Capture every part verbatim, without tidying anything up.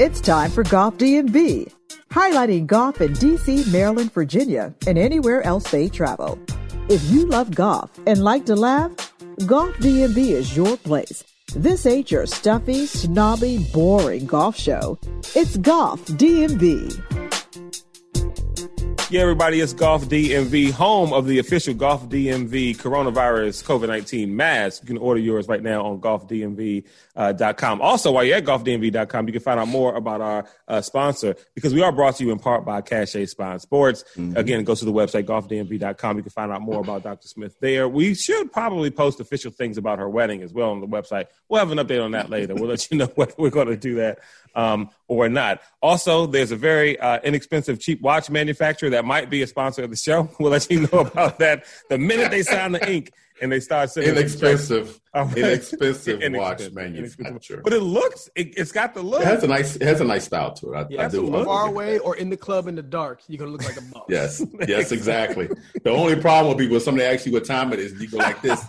It's time for Golf D M V, highlighting golf in D C, Maryland, Virginia, and anywhere else they travel. If you love golf and like to laugh, Golf D M V is your place. This ain't your stuffy, snobby, boring golf show. It's Golf D M V. Yeah, everybody, it's Golf D M V, home of the official Golf D M V coronavirus COVID nineteen mask. You can order yours right now on golf d m v dot com. Also, while you're at golf d m v dot com, you can find out more about our uh, sponsor, because we are brought to you in part by Cache Spine Sports. Mm-hmm. Again, go to the website, golf d m v dot com. You can find out more about Doctor Smith there. We should probably post official things about her wedding as well on the website. We'll have an update on that later. We'll let you know whether we're going to do that um, or not. Also, there's a very uh, inexpensive, cheap watch manufacturer that might be a sponsor of the show. We'll let you know about that the minute they sign the ink. And they start saying inexpensive, right. inexpensive watch manufacturer. But it looks, it, it's got the look. It has a nice, it has a nice style to it. I, yeah, I do. Far away or in the club in the dark, you're gonna look like a bum. Yes, yes, exactly. The only problem will be when somebody asks you what time it is, you go like this.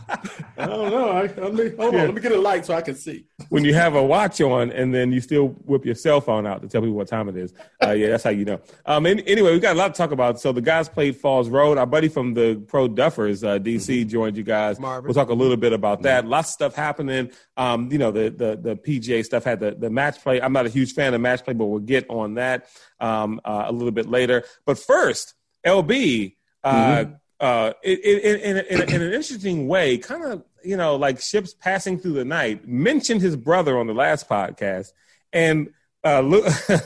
I don't know. I, I mean, hold yeah. on, let me get a light so I can see. When you have a watch on and then you still whip your cell phone out to tell people what time it is, uh, yeah, that's how you know. Um, and anyway, we got a lot to talk about. So the guys played Falls Road. Our buddy from the Pro Duffers, uh, D C, mm-hmm. joined you guys. Marvin. We'll talk a little bit about that. Mm-hmm. Lots of stuff happening. Um, you know, the the the P G A stuff had the, the match play. I'm not a huge fan of match play, but we'll get on that um, uh, a little bit later. But first, L B, uh, mm-hmm. uh, in, in, in, in, in an interesting way, kind of, you know, like ships passing through the night, mentioned his brother on the last podcast. And uh, Lu-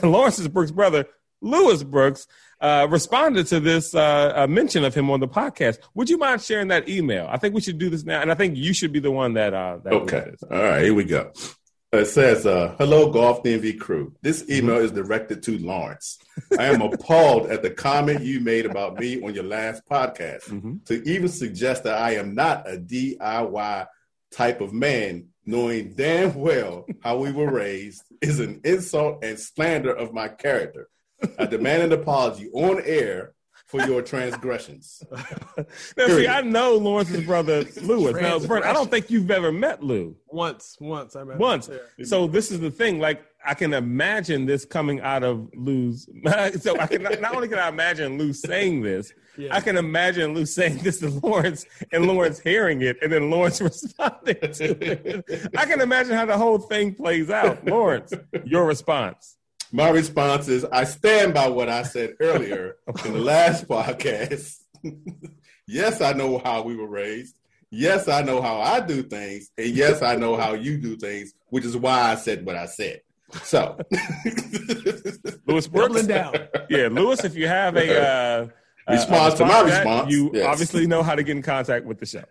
Lawrence Brooks' brother, Lewis Brooks, Uh, responded to this uh, uh, mention of him on the podcast. Would you mind sharing that email? I think we should do this now, and I think you should be the one that. Uh, that okay. All right. Here we go. It says, uh, "Hello, Golf D M V crew. This email is directed to Lawrence. I am appalled at the comment you made about me on your last podcast. Mm-hmm. To even suggest that I am not a D I Y type of man, knowing damn well how we were raised, is an insult and slander of my character. I demand an apology on air for your transgressions." Now, period. See, I know Lawrence's brother, Lewis. Now, Brent, I don't think you've ever met Lou. Once, once. I met Once. Him. So this is the thing. Like, I can imagine this coming out of Lou's. So I can not only can I imagine Lou saying this, yeah. I can imagine Lou saying this to Lawrence and Lawrence hearing it and then Lawrence responding to it. I can imagine how the whole thing plays out. Lawrence, your response. My response is, I stand by what I said earlier in the last podcast. Yes, I know how we were raised. Yes, I know how I do things. And yes, I know how you do things, which is why I said what I said. So, Lewis Brooks. Down. Yeah, Lewis, if you have a uh, response uh, to my that, response, you yes. obviously know how to get in contact with the show.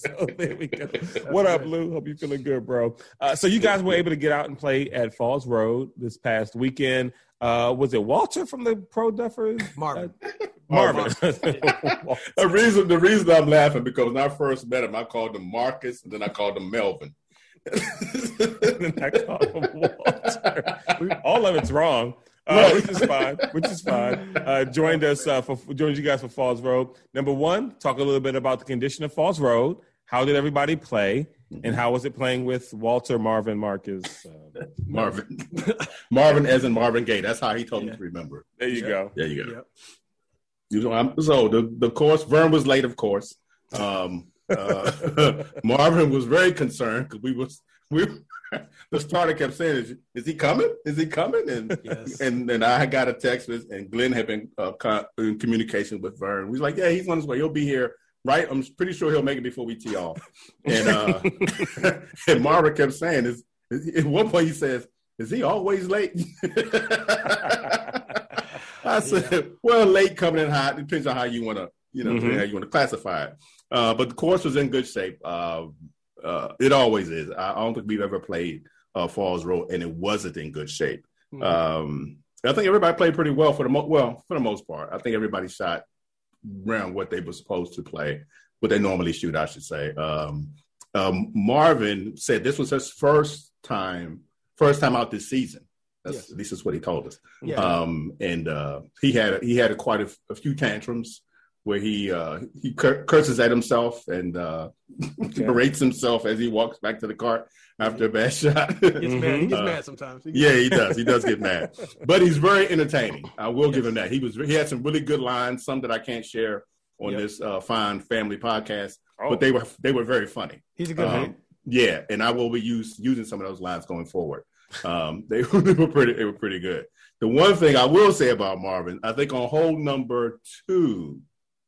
So there we go. What up, Lou? Hope you're feeling good, bro. Uh, so you guys were able to get out and play at Falls Road this past weekend. Uh, was it Walter from the Pro Duffers? Marvin. Uh, Marvin. Marvin. the reason the reason I'm laughing because when I first met him, I called him Marcus, and then I called him Melvin. And then I called him Walter. All of it's wrong. Uh, which is fine, which is fine. Uh, joined us uh, for joined you guys for Falls Road. Number one, talk a little bit about the condition of Falls Road. How did everybody play, and how was it playing with Walter, Marvin, Marcus, uh, Marvin, Marvin as in Marvin Gaye? That's how he told yeah. me to remember. There you yep. go. There you go. Yep. You know, I'm, so the the course. Vern was late, of course. Um, uh, Marvin was very concerned because we was we. The starter kept saying, is, is he coming? Is he coming? And yes. and then I got a text, and Glenn had been uh, con- in communication with Vern. We was like, yeah, he's on his way. He'll be here, right? I'm pretty sure he'll make it before we tee off. And, uh, and Mara kept saying, is, is he, at one point he says, is he always late? I said, yeah. well, late, coming in hot. It depends on how you want to, you know, mm-hmm. how you want to classify it. Uh, but the course was in good shape. Uh, Uh, it always is. I don't think we've ever played uh, Falls Road, and it wasn't in good shape. Mm-hmm. Um, I think everybody played pretty well for the mo- well for the most part. I think everybody shot around what they were supposed to play, what they normally shoot, I should say. Um, um, Marvin said this was his first time, first time out this season. That's, yes. This is what he told us. Yeah. Um, and uh, he had he had a, quite a, a few tantrums. where he uh, he cur- curses at himself and uh, okay. berates himself as he walks back to the cart after a bad shot. He gets mm-hmm. mad. He gets uh, mad sometimes. He gets yeah, mad. he does. He does get mad. But he's very entertaining. I will yes. give him that. He was. He had some really good lines, some that I can't share on yep. this uh, fine family podcast, oh. but they were they were very funny. He's a good um, man. Yeah, and I will be use, using some of those lines going forward. Um, they, they were pretty. They were pretty good. The one thing I will say about Marvin, I think on hole number two,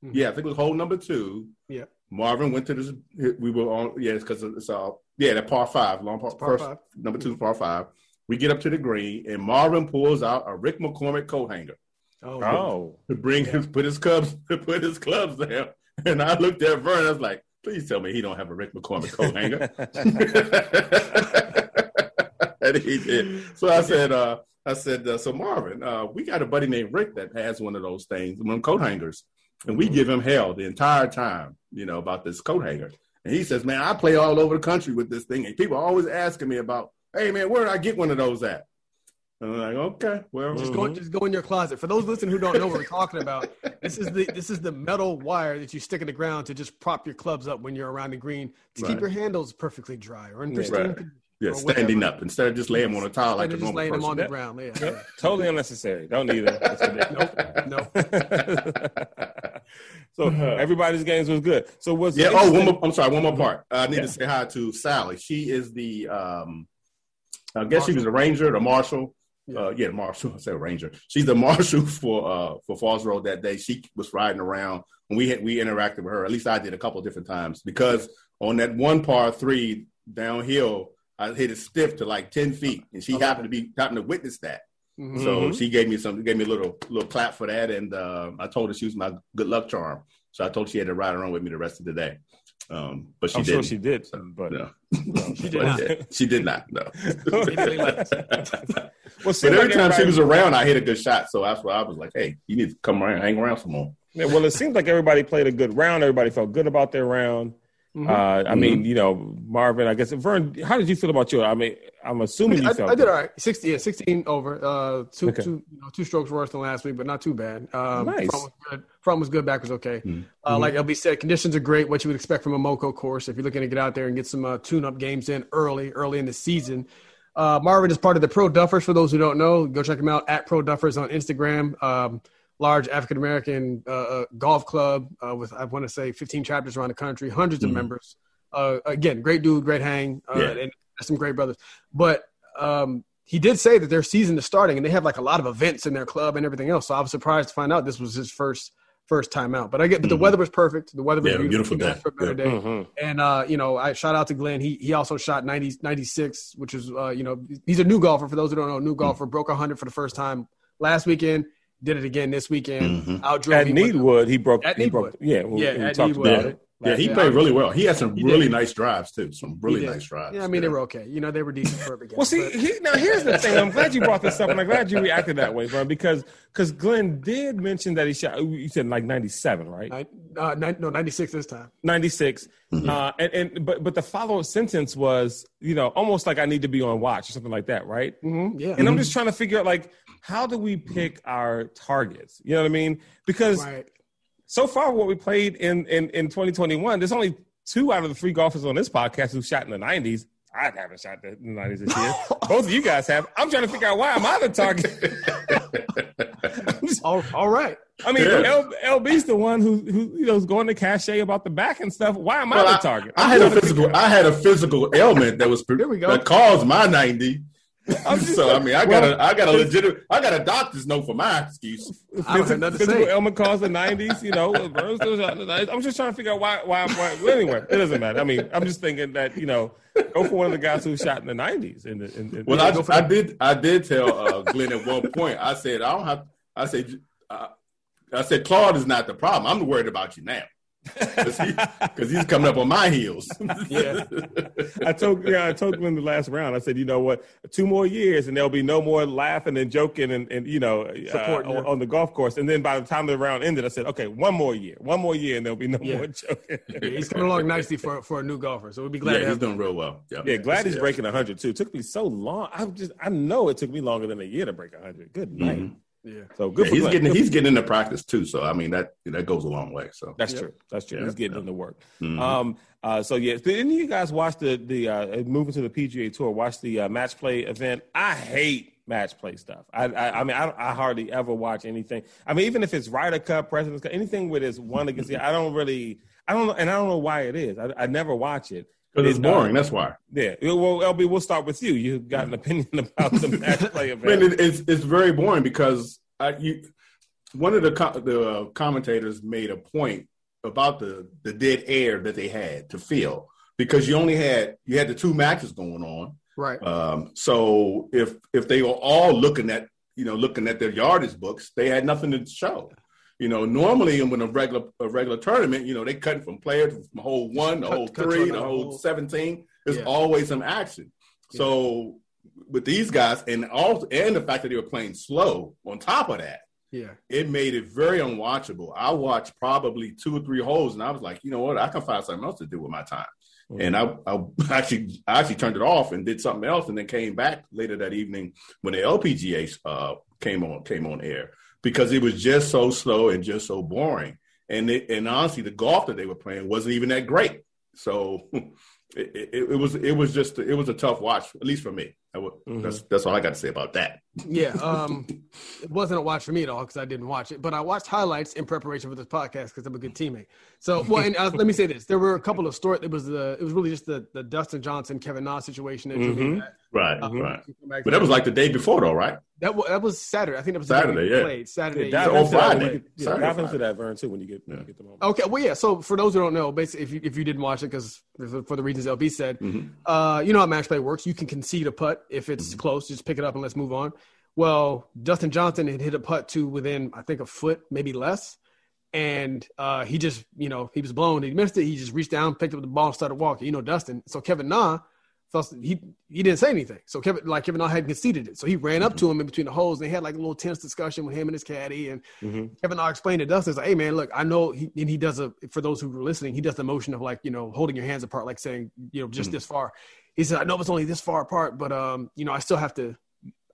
mm-hmm. yeah, I think it was hole number two. Yeah, Marvin went to this. We were on. Yeah, it's because it's uh yeah, that par five, long par, par first, five. Number two, mm-hmm. par five. We get up to the green, and Marvin pulls out a Rick McCormick coat hanger. Oh, oh. to bring yeah. his put his clubs to put his clubs there. And I looked at Vern. I was like, please tell me he don't have a Rick McCormick coat hanger. And he did. So I said. uh I said, uh, so Marvin, uh, we got a buddy named Rick that has one of those things, one of them coat hangers, and we give him hell the entire time, you know, about this coat hanger. And he says, man, I play all over the country with this thing, and people are always asking me about, hey, man, where did I get one of those at? And I'm like, okay, well, just go, just go in your closet. For those listening who don't know what we're talking about, this is the this is the metal wire that you stick in the ground to just prop your clubs up when you're around the green to right. keep your handles perfectly dry or in pristine right. Yeah, standing whatever. Up instead of just laying them on a tile like the normal person. Just laying them on the yeah. ground. Yeah. Yeah. Totally unnecessary. Don't need them. Nope. Nope. So everybody's games was good. So was yeah. Oh, one more, I'm sorry. One more part. Uh, I need yeah. to say hi to Sally. She is the. Um, I guess Marshall. She was a ranger, the marshal. Yeah, uh, yeah marshal. I said ranger. She's the marshal for uh, for Falls Road that day. She was riding around, and we had, we interacted with her. At least I did a couple of different times because on that one par three downhill. I hit it stiff to like ten feet, and she happened to be happened to witness that. Mm-hmm. So she gave me some, gave me a little little clap for that, and uh, I told her she was my good luck charm. So I told her she had to ride around with me the rest of the day. Um, but she did. I'm didn't. sure she did, so, but no, no she did not. Yeah, she did not. No. Well, but every time she was around, I hit a good shot. So that's why I was like, "Hey, you need to come around, hang around some more." Yeah, well, it seems like everybody played a good round. Everybody felt good about their round. Mm-hmm. Uh, I mm-hmm. mean, you know, Marvin, I guess. Vern, how did you feel about your? I mean, I'm assuming you I, felt. I did all right. sixty, yeah, sixteen over. Uh, two, okay. two, you know, two strokes worse than last week, but not too bad. Um, nice. Front was good. Front was good. Back was okay. Mm-hmm. Uh, like L B said, conditions are great. What you would expect from a MoCo course if you're looking to get out there and get some uh, tune-up games in early, early in the season. Uh, Marvin is part of the Pro Duffers. For those who don't know, go check him out at Pro Duffers on Instagram. Um, large African-American uh, golf club uh, with, I want to say, fifteen chapters around the country, hundreds mm-hmm. of members. Uh, again, great dude, great hang, uh, yeah. and some great brothers. But um, he did say that their season is starting, and they have, like, a lot of events in their club and everything else. So I was surprised to find out this was his first first time out. But I get, but mm-hmm. the weather was perfect. The weather was yeah, beautiful. beautiful day. For a better yeah. day. Mm-hmm. And, uh, you know, I shout out to Glenn. He he also shot ninety, ninety-six, which is, uh, you know, he's a new golfer. For those who don't know, new golfer, mm-hmm. broke one hundred for the first time last weekend. Did it again this weekend. Mm-hmm. Outdrove at Needwood, he broke. At he Needwood, broke, yeah, well, yeah, we at talked Needwood. About it. Yeah, yeah he yeah, played really well. He had some he really did. nice drives too. Some really nice drives. Yeah, I mean yeah. they were okay. You know they were decent for every game. Well, see, he, now here's the thing. I'm glad you brought this up, and I'm glad you reacted that way, bro. Because because Glenn did mention that he shot. You said like ninety-seven, right? Uh, no, ninety-six this time. ninety-six, mm-hmm. uh, and and but but the follow up sentence was you know almost like I need to be on watch or something like that, right? Mm-hmm. Yeah. And mm-hmm. I'm just trying to figure out like. How do we pick our targets? You know what I mean? Because right. so far what we played in, in, in twenty twenty-one, there's only two out of the three golfers on this podcast who shot in the nineties. I haven't shot in the nineties this year. Both of you guys have. I'm trying to figure out why am I the target? just, all, all right. I mean, yeah. L, LB's the one who who you know is going to Cache about the back and stuff. Why am well, I the target? I, I had a physical. I had a physical ailment that was there we go. that caused my ninety. I'm just so like, I mean, I got well, a, I got a legitimate, I got a doctor's note for my excuse. Physical, physical ailment caused the nineties, you know. I'm just trying to figure out why, why, why. Well, anyway, it doesn't matter. I mean, I'm just thinking that you know, go for one of the guys who shot in the nineties. And well, I, just, I did, I did tell uh, Glenn at one point. I said, I don't have. I said, uh, I said, Claude is not the problem. I'm worried about you now. Because he, he's coming up on my heels. yeah. I told yeah, I told him in the last round, I said, you know what, two more years and there'll be no more laughing and joking and, and you know, uh, on, on the golf course. And then by the time the round ended, I said, okay, one more year, one more year and there'll be no yeah. more joking. Yeah, he's coming along nicely for, for a new golfer. So we'll be glad yeah, to have he's him. Doing real well. Yeah, yeah glad he's yeah. breaking one hundred too. It took me so long. I just I know it took me longer than a year to break one hundred. Good night. Mm-hmm. Yeah. So good. Yeah, he's Glenn. getting good he's getting into practice too. So I mean that that goes a long way. So that's yep. true. That's true. Yeah. He's getting yeah. into work. Mm-hmm. Um. Uh. So yeah. Didn't you guys watch the the uh, moving to the P G A Tour? Watch the uh, match play event. I hate match play stuff. I I, I mean I, I hardly ever watch anything. I mean even if it's Ryder Cup, President's Cup, anything where there's one against the I don't really I don't know, and I don't know why it is. I I never watch it. Because it's boring, that's why. Yeah. Well, L B, we'll start with you. You've got an opinion about the match play event. I mean, it's it's very boring because I, you, one of the co- the uh, commentators made a point about the, the dead air that they had to fill because you only had you had the two matches going on, right? Um, so if if they were all looking at you know looking at their yardage books, they had nothing to show. You know, normally when a regular a regular tournament, you know, they cut from players from hole one to hole three to hole seventeen. There's yeah. always some action. Yeah. So with these guys and all and the fact that they were playing slow on top of that, yeah, it made it very unwatchable. I watched probably two or three holes and I was like, you know what, I can find something else to do with my time. Mm-hmm. And I, I actually I actually turned it off and did something else and then came back later that evening when the L P G A uh, came on came on air. Because it was just so slow and just so boring, and it, and honestly, the golf that they were playing wasn't even that great. So it, it, it was it was just it was a tough watch, at least for me. I would, mm-hmm. That's that's all I got to say about that. Yeah, um, it wasn't a watch for me at all because I didn't watch it, but I watched highlights in preparation for this podcast because I'm a good teammate. So well, and uh, let me say this: there were a couple of stories. It was the it was really just the the Dustin Johnson Kevin Na situation that drew mm-hmm. me back. Right, um, right. But that was like the day before, though, right? That was, that was Saturday. I think that was Saturday. Yeah, played. Saturday. Yeah, or Friday. Dive yeah. into that, Vern, too, when you get yeah. when you get the moment. Okay. Well, yeah. So for those who don't know, basically, if you if you didn't watch it, because for the reasons L B said, mm-hmm. uh, you know how match play works. You can concede a putt if it's mm-hmm. close. Just pick it up and let's move on. Well, Dustin Johnson had hit a putt to within, I think, a foot, maybe less, and uh, he just, you know, he was blown. He missed it. He just reached down, picked up the ball, and started walking. You know, Dustin. So Kevin Na. So he he didn't say anything. So Kevin, like Kevin Na hadn't conceded it. So he ran up mm-hmm. to him in between the holes. And they had like a little tense discussion with him and his caddy. And mm-hmm. Kevin Na explained to Dustin, like, hey, man, look, I know. He, and he does a, for those who were listening, he does the motion of like, you know, holding your hands apart, like saying, you know, just mm-hmm. this far. He said, I know it's only this far apart, but, um, you know, I still have to.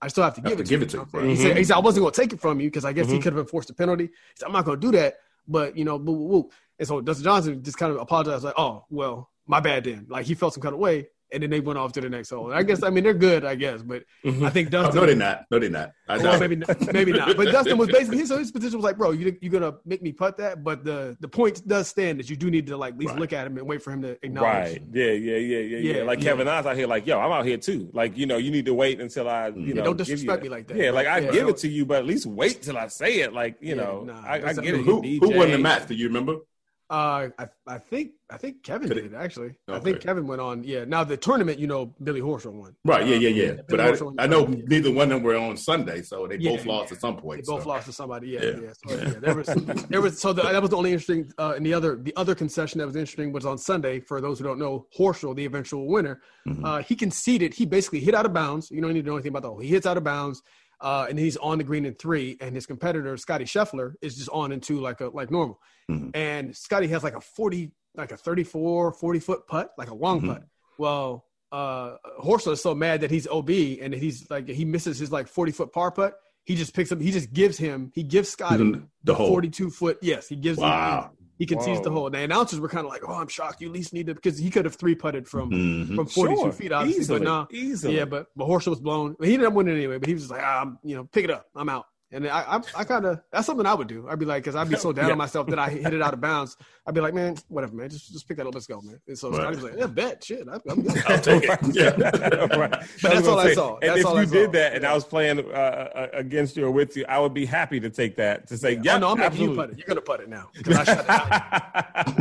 I still have to I give have it to, give it to you. Right. He, said, he said, I wasn't going to take it from you because I guess mm-hmm. he could have enforced a penalty. He said, I'm not going to do that. But, you know, boo, boo, boo. And so Dustin Johnson just kind of apologized, like, oh, well, my bad then. Like he felt some kind of way. And then they went off to the next hole. I guess, I mean, they're good, I guess, but mm-hmm. I think Dustin. Oh, no, they're not. No, they're not. I well, maybe not. Maybe not. But Dustin was basically his, his position was like, bro, you, you're going to make me putt that, but the, the point does stand that you do need to like at least right. look at him and wait for him to acknowledge. Right. Yeah, yeah, yeah, yeah, yeah. Like yeah. Kevin Na's out here, like, yo, I'm out here too. Like, you know, you need to wait until I, you yeah, know, don't disrespect me like that. Yeah, like I yeah, give so, it to you, but at least wait till I say it. Like, you yeah, know, nah, I, I get it. Who, who won the match? Do you remember? Uh, I I think I think Kevin Could did it, actually. Okay. I think Kevin went on. Yeah. Now the tournament, you know, Billy Horschel won. Right. Yeah. Yeah. Yeah. Um, yeah but Horschel I I know yeah. neither one of them were on Sunday, so they yeah, both lost yeah. at some point. They so. both lost to somebody. Yeah. Yeah. yeah. So, yeah. yeah there was there was so the, that was the only interesting. Uh, and the other the other concession that was interesting was on Sunday. For those who don't know, Horschel, the eventual winner, mm-hmm. uh, he conceded. He basically hit out of bounds. You don't need to know anything about the hole. He hits out of bounds. Uh, and he's on the green in three, and his competitor Scotty Scheffler is just on in two like a like normal. Mm-hmm. And Scotty has like a forty, like a thirty-four, forty-foot putt, like a long mm-hmm. putt. Well, uh, Horschel is so mad that he's O B and he's like he misses his like forty-foot par putt. He just picks up. He just gives him. He gives Scotty the forty-two-foot. Yes, he gives. Wow. Him, he concedes Whoa. the hole. And the announcers were kind of like, "Oh, I'm shocked. You at least need to because he could have three putted from mm-hmm. from forty-two sure. feet, obviously, easily, but no, easily. yeah. But but Horschel was blown. He didn't win it anyway. But he was just like, ah, I'm, you know, pick it up. I'm out. And I I, I kind of that's something I would do. I'd be like, because I'd be so down yeah. on myself that I hit it out of bounds. I'd be like, man, whatever, man, just just pick that up, let's go, man. And so right. Scotty was like, yeah, bet, shit, I, I'm good. I'll take it. Yeah, right. But that's all say, I saw. That's and all if I you saw. did that, and yeah. I was playing uh, against you or with you, I would be happy to take that to say, yeah, yeah oh, no, I'm making you putt it. You're gonna putt it now because I shut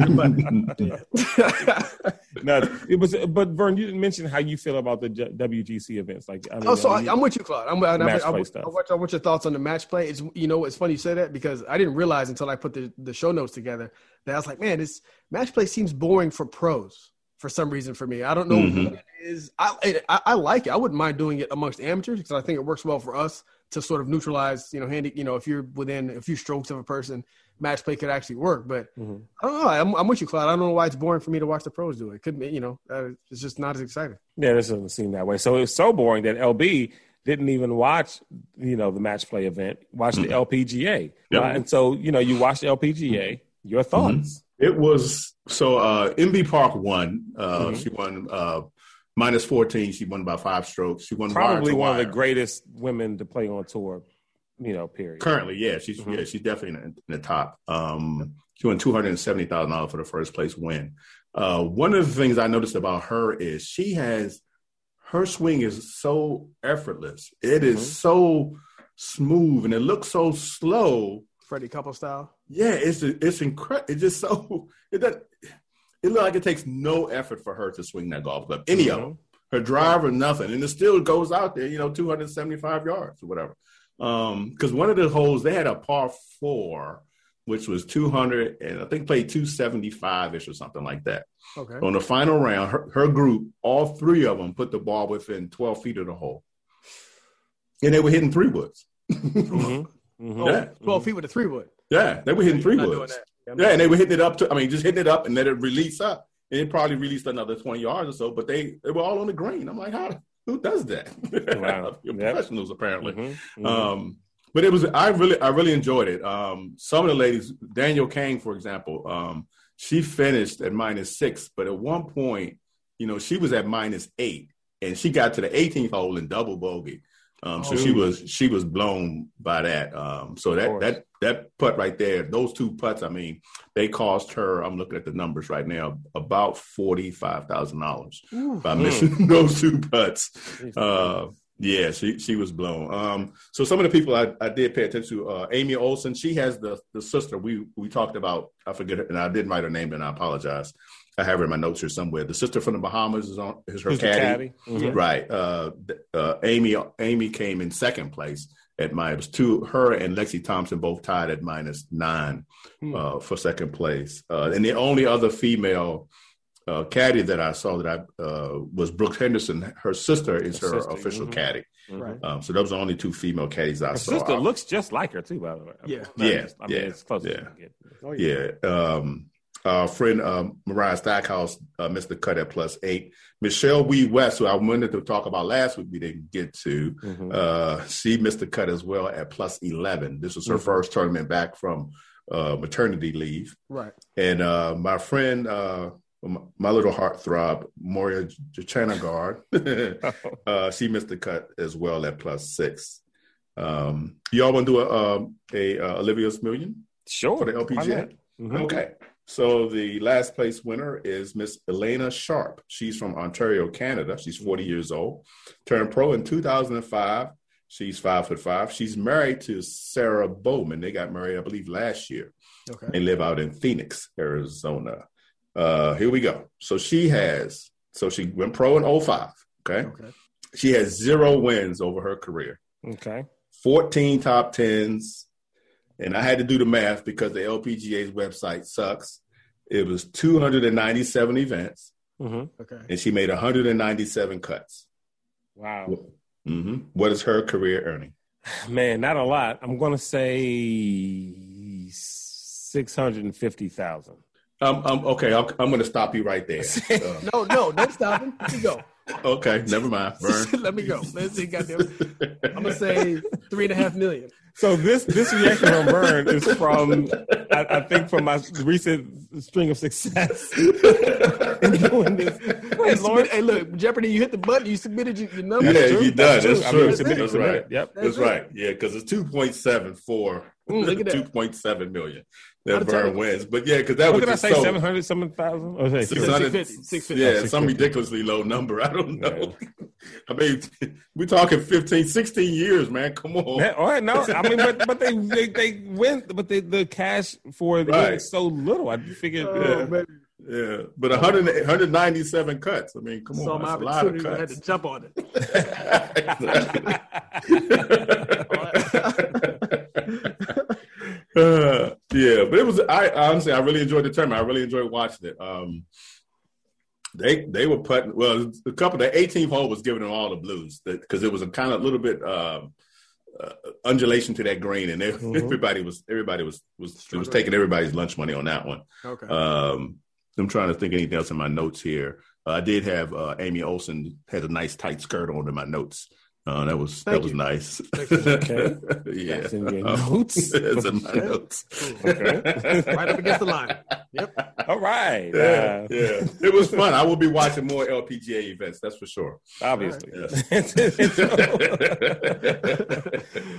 it out. No, it was. But Vern, you didn't mention how you feel about the W G C events. Like, I mean, oh, so I, I'm with you, Claude. I'm. I, match I, play I, stuff. I, want, I want your thoughts on the match play. It's you know, it's funny you say that because I didn't realize until I put the, the show notes together that I was like, man, this match play seems boring for pros for some reason for me. I don't know mm-hmm. what it is. I, I I like it. I wouldn't mind doing it amongst amateurs because I think it works well for us to sort of neutralize. You know, handy. You know, if you're within a few strokes of a person. Match play could actually work, but mm-hmm. I don't know. I'm, I'm with you, Clyde. I don't know why it's boring for me to watch the pros do it. It could be, you know, uh, it's just not as exciting. Yeah, this doesn't seem that way. So it's so boring that L B didn't even watch, you know, the match play event, watched mm-hmm. the L P G A. Yep. Uh, and so, you know, you watch the L P G A, your thoughts. Mm-hmm. It was, so uh, M B. Park won. Uh, mm-hmm. She won uh, minus fourteen. She won by five strokes. She won probably one wire. Of the greatest women to play on tour, you know, period. Currently, yeah. She's mm-hmm. yeah, she's definitely in the, in the top. Um, she won two hundred seventy thousand dollars for the first place win. Uh, one of the things I noticed about her is she has, her swing is so effortless. It is mm-hmm. so smooth and it looks so slow. Freddie Couples style. Yeah, it's it's incredible. It's just so, it does, it looks like it takes no effort for her to swing that golf club, any mm-hmm. of them, her drive or nothing. And it still goes out there, you know, two hundred seventy-five yards or whatever. Because um, one of the holes, they had a par four, which was two hundred, and I think played two seventy-five-ish or something like that. Okay. So on the final round, her, her group, all three of them put the ball within twelve feet of the hole. And they were hitting three woods. mm-hmm. Mm-hmm. Yeah. twelve feet with a three wood. Yeah, they were hitting three woods. Yeah, and they were hitting it up to, I mean, just hitting it up and let it release up. And it probably released another twenty yards or so, but they, they were all on the green. I'm like, how, who does that? Wow. You're yep. professionals, apparently. Mm-hmm. Mm-hmm. Um, But it was, I really, I really enjoyed it. Um, some of the ladies, Daniel Kang, for example, um, she finished at minus six, but at one point, you know, she was at minus eight and she got to the eighteenth hole in double bogey. Um, so oh, she was, she was blown by that. Um, so that, that, that putt right there, those two putts, I mean, they cost her, I'm looking at the numbers right now, about forty-five thousand dollars by missing those two putts. Uh, Yeah, she she was blown. Um, so some of the people I, I did pay attention to, uh, Amy Olson, she has the the sister we we talked about. I forget, and I didn't write her name, and I apologize. I have her in my notes here somewhere. The sister from the Bahamas is on is her Who's caddy, the caddy? Mm-hmm. Right? Uh, uh, Amy Amy came in second place at minus two. Her and Lexi Thompson both tied at minus nine hmm. uh, for second place. Uh, and the only other female Uh, caddy that I saw that I uh, was Brooke Henderson. Her sister is her, her sister. official mm-hmm. caddy. Right. Um, so those were the only two female caddies I her saw. Her sister I, looks just like her too, by the way. I yeah, mean, yeah, just, I mean, yeah. It's close. Yeah, as you can get. yeah. yeah. Um, our friend um, Mariah Stackhouse uh, missed the cut at plus eight. Michelle Wee West, who I wanted to talk about last week, we didn't get to. Mm-hmm. Uh, she missed the cut as well at plus eleven. This was her mm-hmm. first tournament back from uh, maternity leave. Right. And uh, my friend. Uh, My little heartthrob, Moriya Chanaguard, uh, she missed the cut as well at plus six. Um, y'all want to do a, a, a, a Olivia's Million? Sure. For the L P G A? Mm-hmm. Okay. So the last place winner is Miss Elena Sharp. She's from Ontario, Canada. She's forty years old. Turned pro in two thousand five. She's five foot five. She's married to Sarah Bowman. They got married, I believe, last year. Okay. They live out in Phoenix, Arizona. Uh, here we go. So she has, so she went pro in oh five, okay? okay? She has zero wins over her career. Okay. fourteen top tens. And I had to do the math because the L P G A's website sucks. It was two hundred ninety-seven events. Mm-hmm. Okay. And she made one hundred ninety-seven cuts. Wow. Mm-hmm. What is her career earning? Man, not a lot. I'm going to say six hundred fifty thousand dollars. Um, um, okay, I'm, I'm going to stop you right there. Uh, no, no, don't stop him. Let me go. Okay, never mind. Let me go. Let's see. Goddamn. I'm going to say three and a half million. So this this reaction on Burn is from, I, I think, from my recent string of success in doing this. Wait, Lord, hey, look, Jeopardy! You hit the button. You submitted your, your number. Yeah, you done. That's, that's true. That's, I mean, that's right. Yep, that's, that's right. Yeah, because it's two point seven four. Look at that. Two point seven million. That Burn wins, but yeah, because that was just so. What did I say? Seven hundred, seven thousand, okay, six hundred, six fifty. Yeah, some ridiculously low number. I don't know. Yeah. I mean, we're talking fifteen, sixteen years, man. Come on. Man, all right, no, I mean, but, but they, they they win, but they, the cash for the right. is so little. I figured. Oh, yeah. Yeah, but one hundred ninety-seven cuts. I mean, come on, that's a lot of cuts. I had to jump on it. uh, yeah, but it was. I honestly, I really enjoyed the tournament. I really enjoyed watching it. Um, they they were putting. Well, a couple. The eighteenth hole was giving them all the blues because it was a kind of little bit. Um, Uh, undulation to that green, and they, mm-hmm. everybody was everybody was was it was taking everybody's lunch money on that one. Okay, um, I'm trying to think of anything else in my notes here. Uh, I did have uh, Amy Olson had a nice tight skirt on in my notes. Oh, that was Thank that you. was nice. Okay. Yeah. That's in your notes. It's in my notes. Okay. Right up against the line. Yep. All right. Yeah. Uh, yeah. It was fun. I will be watching more L P G A events, that's for sure. Obviously. Right. Yes.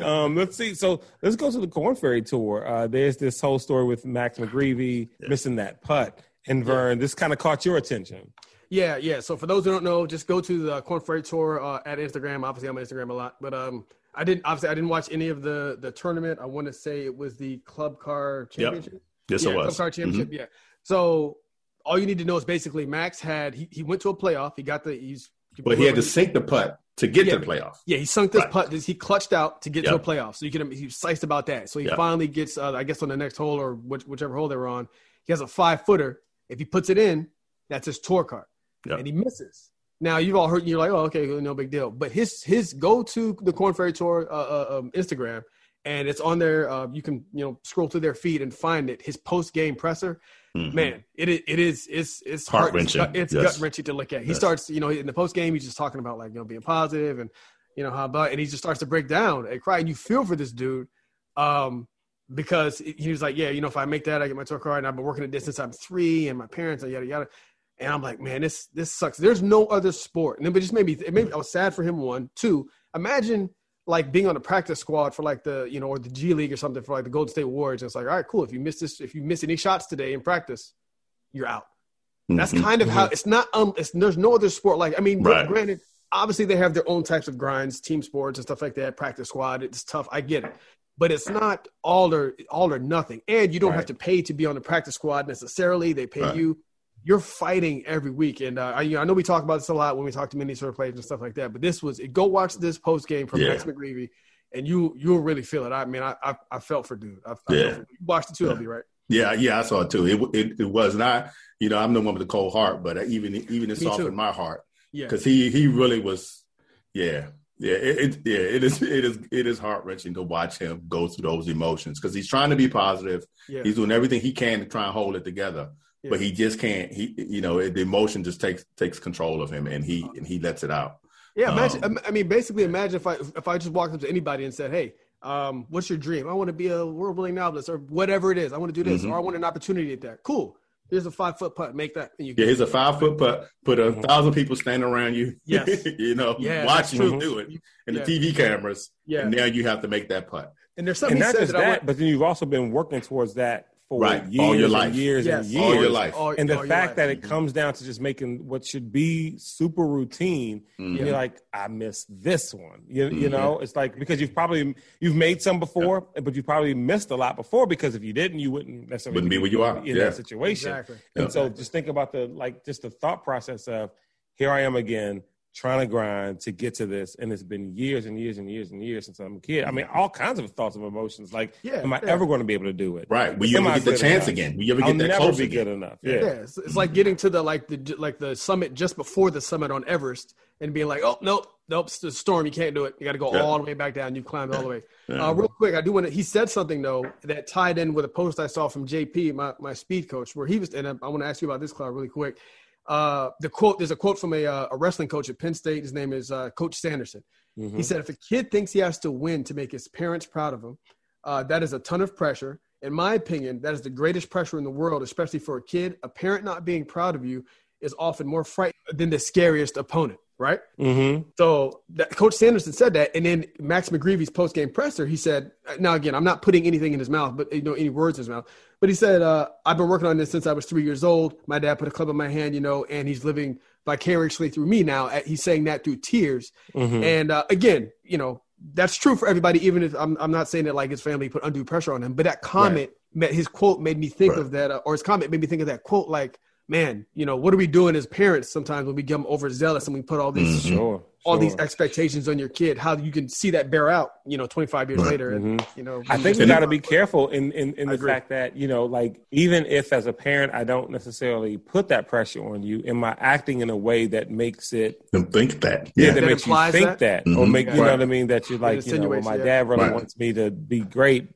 um, let's see. So let's go to the Korn Ferry Tour. Uh, there's this whole story with Max McGreevy yeah. missing that putt. And Vern, yeah. this kind of caught your attention. Yeah, yeah. So for those who don't know, just go to the Korn Ferry Tour uh, at Instagram. Obviously, I'm on Instagram a lot, but um, I didn't obviously I didn't watch any of the the tournament. I want to say it was the Club Car Championship. Yep. Yes, yeah, it was Club Car Championship. Mm-hmm. Yeah. So all you need to know is basically Max had he, he went to a playoff. He got the he's he but he had to sink the putt to get yeah, to the playoff. Yeah, he sunk this right. putt. He clutched out to get yep. to a playoff. So you can he's psyched about that. So he yep. finally gets uh, I guess on the next hole or which, whichever hole they were on. He has a five footer. If he puts it in, that's his tour card. Yep. And he misses. Now, you've all heard, you're like, oh, okay, no big deal. But his his go to the Korn Ferry Tour uh, uh, um, Instagram, and it's on there. Uh, you can, you know, scroll through their feed and find it. His post-game presser, mm-hmm. man, it is, it is, it's, it's heart-wrenching. Heart, it's yes. gut-wrenching to look at. He yes. starts, you know, in the post-game, he's just talking about, like, you know, being positive and, you know, how about, and he just starts to break down and cry. And you feel for this dude. Um, Because he was like, yeah, you know, if I make that, I get my tour card. And I've been working at this since I'm three, and my parents, and yada yada. And I'm like, man, this this sucks. There's no other sport. And it just made me. It made me, I was sad for him. One, two. Imagine like being on a practice squad for like the you know or the G League or something for like the Golden State Warriors. And it's like, all right, cool. If you miss this, if you miss any shots today in practice, you're out. Mm-hmm. That's kind of how it's not. Um, it's there's no other sport. Like I mean, right. granted, obviously they have their own types of grinds, team sports and stuff like that. Practice squad, it's tough. I get it. But it's not all or all or nothing. And you don't right. have to pay to be on the practice squad necessarily. They pay right. you. You're fighting every week. And uh, I, you know, I know we talk about this a lot when we talk to many sort of players and stuff like that. But this was – go watch this post-game from yeah. Max McGreevy, and you, you'll really feel it. I mean, I I, I felt for dude. I, I yeah. felt for, you watched it too, L B, yeah. right? Yeah, yeah, I saw it too. It, it it was. And I – you know, I'm no one with a cold heart, but even even it Me softened too. my heart. Yeah. Because he, he really was – yeah. Yeah, it, it yeah it is it is it is heart wrenching to watch him go through those emotions because he's trying to be positive. Yeah. He's doing everything he can to try and hold it together, yeah. but he just can't. He you know it, the emotion just takes takes control of him, and he and he lets it out. Yeah, imagine. Um, I mean, basically, imagine if I if I just walked up to anybody and said, "Hey, um, what's your dream? I want to be a world-renowned novelist, or whatever it is. I want to do this, mm-hmm. or I want an opportunity at that." Cool. Here's a five-foot putt. Make that. And you yeah, here's a five-foot putt. Put a thousand people standing around you, yes. you know, yeah, watching you do it. And yeah. the T V cameras. Yeah. And now you have to make that putt. And there's something and not just that, that went, but then you've also been working towards that for right. years all your life. and years yes. and years. All your life. And the all fact that it comes down to just making what should be super routine. Mm-hmm. And you're like, I missed this one. You, mm-hmm. you know, it's like because you've probably – you've made some before, yeah. but you've probably missed a lot before because if you didn't, you wouldn't necessarily wouldn't be where you are in yeah. that situation. Exactly. And yeah. so just think about the – like just the thought process of here I am again trying to grind to get to this, and it's been years and years and years and years since I'm a kid. I mean, all kinds of thoughts and emotions. Like, yeah, am I yeah. ever going to be able to do it? Right. Will you ever get the chance enough? again? Will you ever get I'll that close be again? Good enough. Yeah. yeah. It's, it's like getting to the like the like the summit just before the summit on Everest, and being like, oh nope, nope, it's a storm. You can't do it. You got to go yeah. all the way back down. You climbed all the way. Yeah. Uh, real quick, I do want to. He said something though that tied in with a post I saw from J P, my my speed coach, where he was. And I, I want to ask you about this, Cloud, really quick. Uh, the quote, there's a quote from a, uh, a wrestling coach at Penn State. His name is uh, Coach Sanderson. Mm-hmm. He said, if a kid thinks he has to win to make his parents proud of him, uh, that is a ton of pressure. In my opinion, that is the greatest pressure in the world, especially for a kid. A parent not being proud of you is often more frightening than the scariest opponent, right? Mm-hmm. So that, Coach Sanderson said that. And then Max McGreevy's post-game presser, he said, now again, I'm not putting anything in his mouth, but you know, any words in his mouth. But he said, uh, I've been working on this since I was three years old. My dad put a club in my hand, you know, and he's living vicariously through me now. He's saying that through tears. Mm-hmm. And uh, again, you know, that's true for everybody, even if I'm, I'm not saying that like his family put undue pressure on him. But that comment, right. his quote made me think right. of that, uh, or his comment made me think of that quote like, man, you know, what are we doing as parents sometimes when we become overzealous and we put all these mm-hmm. sure, all sure. these expectations on your kid, how you can see that bear out, you know, twenty-five years right. later. And, mm-hmm. you know, I think we got to be careful in, in, in the agree. fact that, you know, like, even if as a parent, I don't necessarily put that pressure on you, am I acting in a way that makes it and think that, yeah, yeah that, that makes you think that, that mm-hmm. or make, yeah. you know what I mean? That you're like, you know, well, my yeah. dad really right. wants me to be great.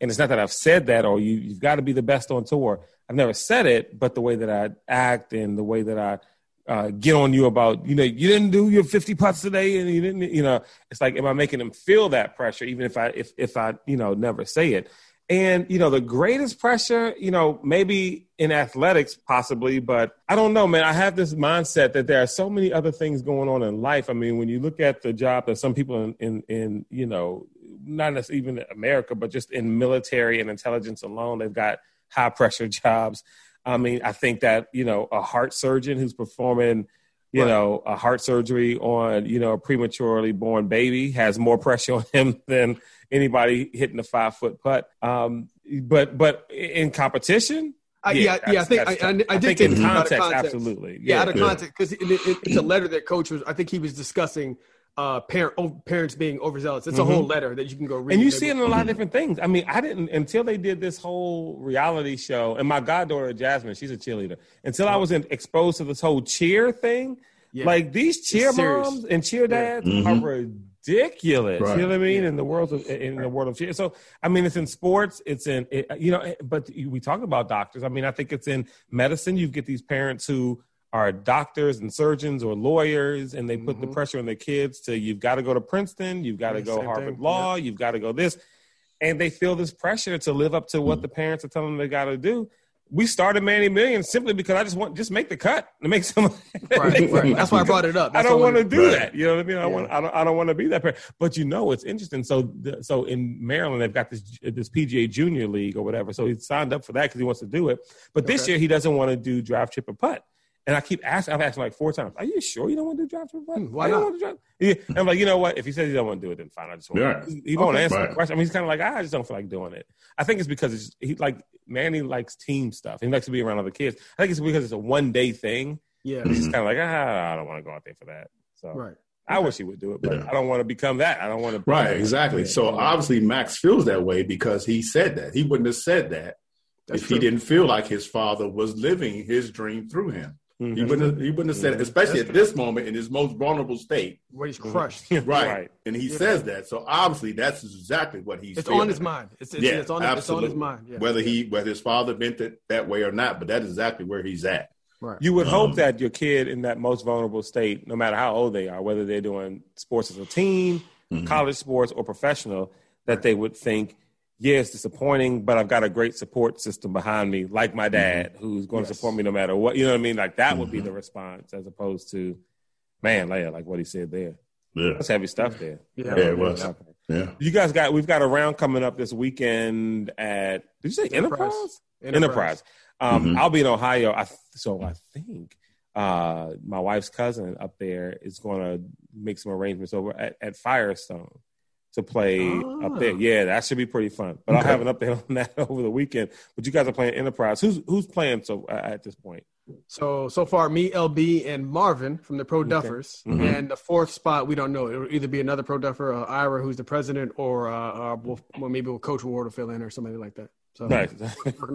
And it's not that I've said that, or you, you've got to be the best on tour. I've never said it, but the way that I act and the way that I uh, get on you about, you know, you didn't do your fifty putts today and you didn't, you know, it's like, am I making them feel that pressure? Even if I, if, if I, you know, never say it. And, you know, the greatest pressure, you know, maybe in athletics possibly, but I don't know, man. I have this mindset that there are so many other things going on in life. I mean, when you look at the job that some people in, in, in you know, not necessarily even America, but just in military and intelligence alone, they've got high pressure jobs. I mean, I think that, you know, a heart surgeon who's performing, you right. know, a heart surgery on, you know, a prematurely born baby has more pressure on him than anybody hitting a five foot putt. Um, but but in competition. I, yeah, yeah, yeah I think I, I, I, I did think in context, context. Absolutely. Yeah, yeah, out of context, because it, it, it's a letter that Coach was, I think he was discussing. Uh, parent, oh, parents being overzealous. It's mm-hmm. a whole letter that you can go read. And you maybe. see it in a lot of different things. I mean, I didn't, until they did this whole reality show, and my goddaughter, Jasmine, she's a cheerleader. Until I was in, exposed to this whole cheer thing, yeah. like these cheer moms and cheer dads yeah. mm-hmm. are ridiculous. Right. You know what I mean? Yeah. In the world of, in the world of cheer. So, I mean, it's in sports, it's in, it, you know, but we talk about doctors. I mean, I think it's in medicine. You get these parents who are doctors and surgeons or lawyers, and they put mm-hmm. the pressure on their kids to, you've got to go to Princeton, you've got to yeah, go Harvard thing. Law, yeah. you've got to go this. And they feel this pressure to live up to mm-hmm. what the parents are telling them they got to do. We started Manny Millions simply because I just want, just make the cut and make some. Right, make right. That's why I brought it up. That's I don't want to do right. that. You know what I mean? I yeah. want, I don't, I don't want to be that parent. But you know, it's interesting. So, the, so in Maryland, they've got this this P G A Junior League or whatever. So he signed up for that because he wants to do it. But okay. this year, he doesn't want to do drive, chip, or putt. And I keep asking, I've asked him like four times, are you sure you don't want to do drive chip or putt? Why not? Want to drive? Yeah. And I'm like, you know what? If he says he don't want to do it, then fine. I just won't. Yeah. He, he won't okay, answer fine. the question. I mean, he's kind of like, I just don't feel like doing it. I think it's because it's, he like Manny likes team stuff. He likes to be around other kids. I think it's because it's a one-day thing. Yeah. He's just kind of like, ah, I don't want to go out there for that. So right. I wish he would do it, but yeah. I don't want to become that. I don't want to. Right, exactly. That. So obviously Max feels that way because he said that. He wouldn't have said that That's if true. he didn't feel like his father was living his dream through him. Mm-hmm. He wouldn't. He wouldn't have said, mm-hmm. especially That's at this moment in his most vulnerable state, where he's crushed, right? right. And he yeah. says that. So obviously, that's exactly what he's. It's feeling. on his mind. It's, it's, yeah, it's on. Absolutely. It's on his mind. Yeah. Whether he, whether his father meant it that way or not, but that's exactly where he's at. Right. You would um, hope that your kid in that most vulnerable state, no matter how old they are, whether they're doing sports as a team, mm-hmm. college sports, or professional, that they would think, yeah, it's disappointing, but I've got a great support system behind me, like my dad, mm-hmm. who's going yes. to support me no matter what. You know what I mean? Like, that mm-hmm. would be the response as opposed to, man, like, like what he said there. Yeah. That's heavy stuff there. Yeah, yeah it was. Stuff. Yeah. You guys got – we've got a round coming up this weekend at – did you say Enterprise? Enterprise. Enterprise. Um, mm-hmm. I'll be in Ohio. I th- so I think uh, my wife's cousin up there is going to make some arrangements over at, at Firestone. To play oh. up there, yeah, that should be pretty fun. But okay. I'll have an update on that over the weekend. But you guys are playing Enterprise. Who's who's playing? So uh, at this point, so so far, me, L B, and Marvin from the Pro Duffers, okay. mm-hmm. and the fourth spot we don't know. It'll either be another Pro Duffer, uh, Ira, who's the president, or uh, uh, we'll, well, maybe we'll Coach Ward will fill in or somebody like that. So nice. That'd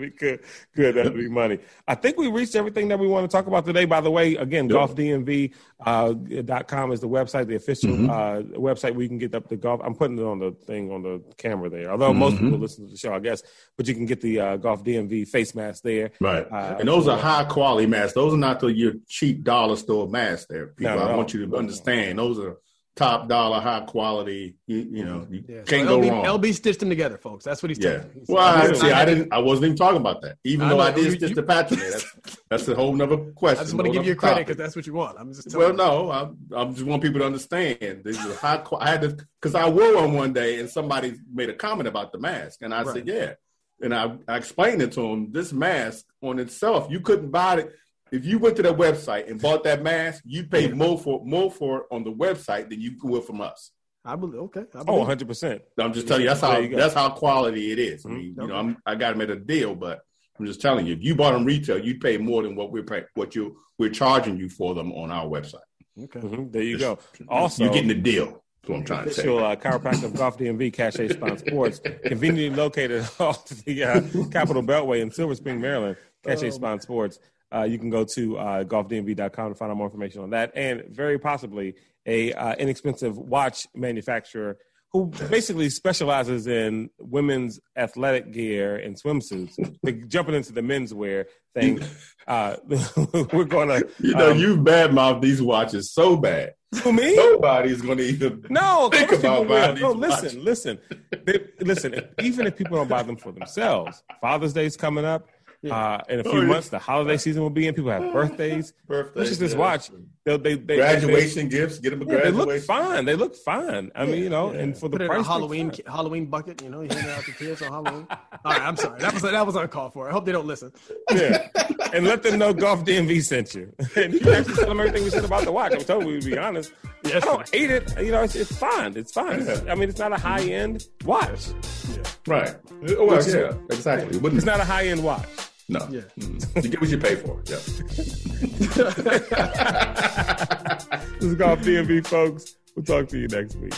be good. Good. That'd be money. I think we reached everything that we want to talk about today. By the way, again, yep. golf d m v dot com uh, is the website, the official mm-hmm. uh, website where you can get up the golf. I'm putting it on the thing on the camera there. Although mm-hmm. most people listen to the show, I guess, but you can get the uh, Golf D M V face mask there. Right. Uh, and those are high quality masks. Those are not the, your cheap dollar store masks there. People, no, I no, want you to no, understand no. those are top dollar, high quality, you, you know, you yeah, can't so L B, go wrong. L B stitched them together, folks. That's what he's yeah. talking about. Well, I, see, I, didn't, I wasn't even talking about that, even I though know, I did stitch the patch. That's, that's a whole nother question. I just want to give you credit because that's what you want. I'm just Well, you. no, I, I just want people to understand. This is high, I had to, because I wore one one day and somebody made a comment about the mask. And I right. said, yeah. And I, I explained it to them, this mask on itself, you couldn't buy it. If you went to their website and bought that mask, you paid more for more for it on the website than you would from us. I believe. Okay. I believe. Oh, one hundred percent. I'm just telling you that's how you that's how quality it is. Mm-hmm. I mean, you know, I'm, I got them at a deal, but I'm just telling you, if you bought them retail, you'd pay more than what we're pay, what you we're charging you for them on our website. Okay. Mm-hmm. There you go. Also, you're getting a deal. That's what I'm trying official, to say. Uh, chiropractor of Golf D M V, Cache Spine Sports, conveniently located off the uh, Capitol Beltway in Silver Spring, Maryland. Cache oh, Spine Sports. Uh, you can go to uh, golf d m v dot com to find out more information on that. And very possibly a uh, inexpensive watch manufacturer who basically specializes in women's athletic gear and swimsuits, jumping into the menswear thing. Uh, we're going to... You know, um, you've badmouthed these watches so bad. Who, me? Nobody's going to even no, think about buying these no, listen, watches. Listen, they, listen. If, even if people don't buy them for themselves, Father's Day is coming up. Yeah. Uh, in a few oh, yeah. months, the holiday season will be in. People have birthdays. Birthdays. Just this yeah. watch. They, they, they, graduation they, they, gifts. Get them a yeah, graduation. They look fine. They look fine. I yeah. mean, you know, yeah. and for Put the it price, in a Halloween Halloween bucket. You know, you hand it out to kids on Halloween. All right, I'm sorry. That was that was uncalled for. I hope they don't listen. Yeah, and let them know Golf D M V sent you. And you can actually tell them everything we said about the watch. I'm told we'd be honest. Yes, I don't eat it. You know, it's it's fine. It's fine. Yeah. It's, I mean, it's not a high end watch. Yeah. Right. Oh, well, yeah. yeah. Exactly. It it's not a high end watch. No. Yeah. Mm. You get what you pay for. Yeah. This is Golf D M V, folks. We'll talk to you next week.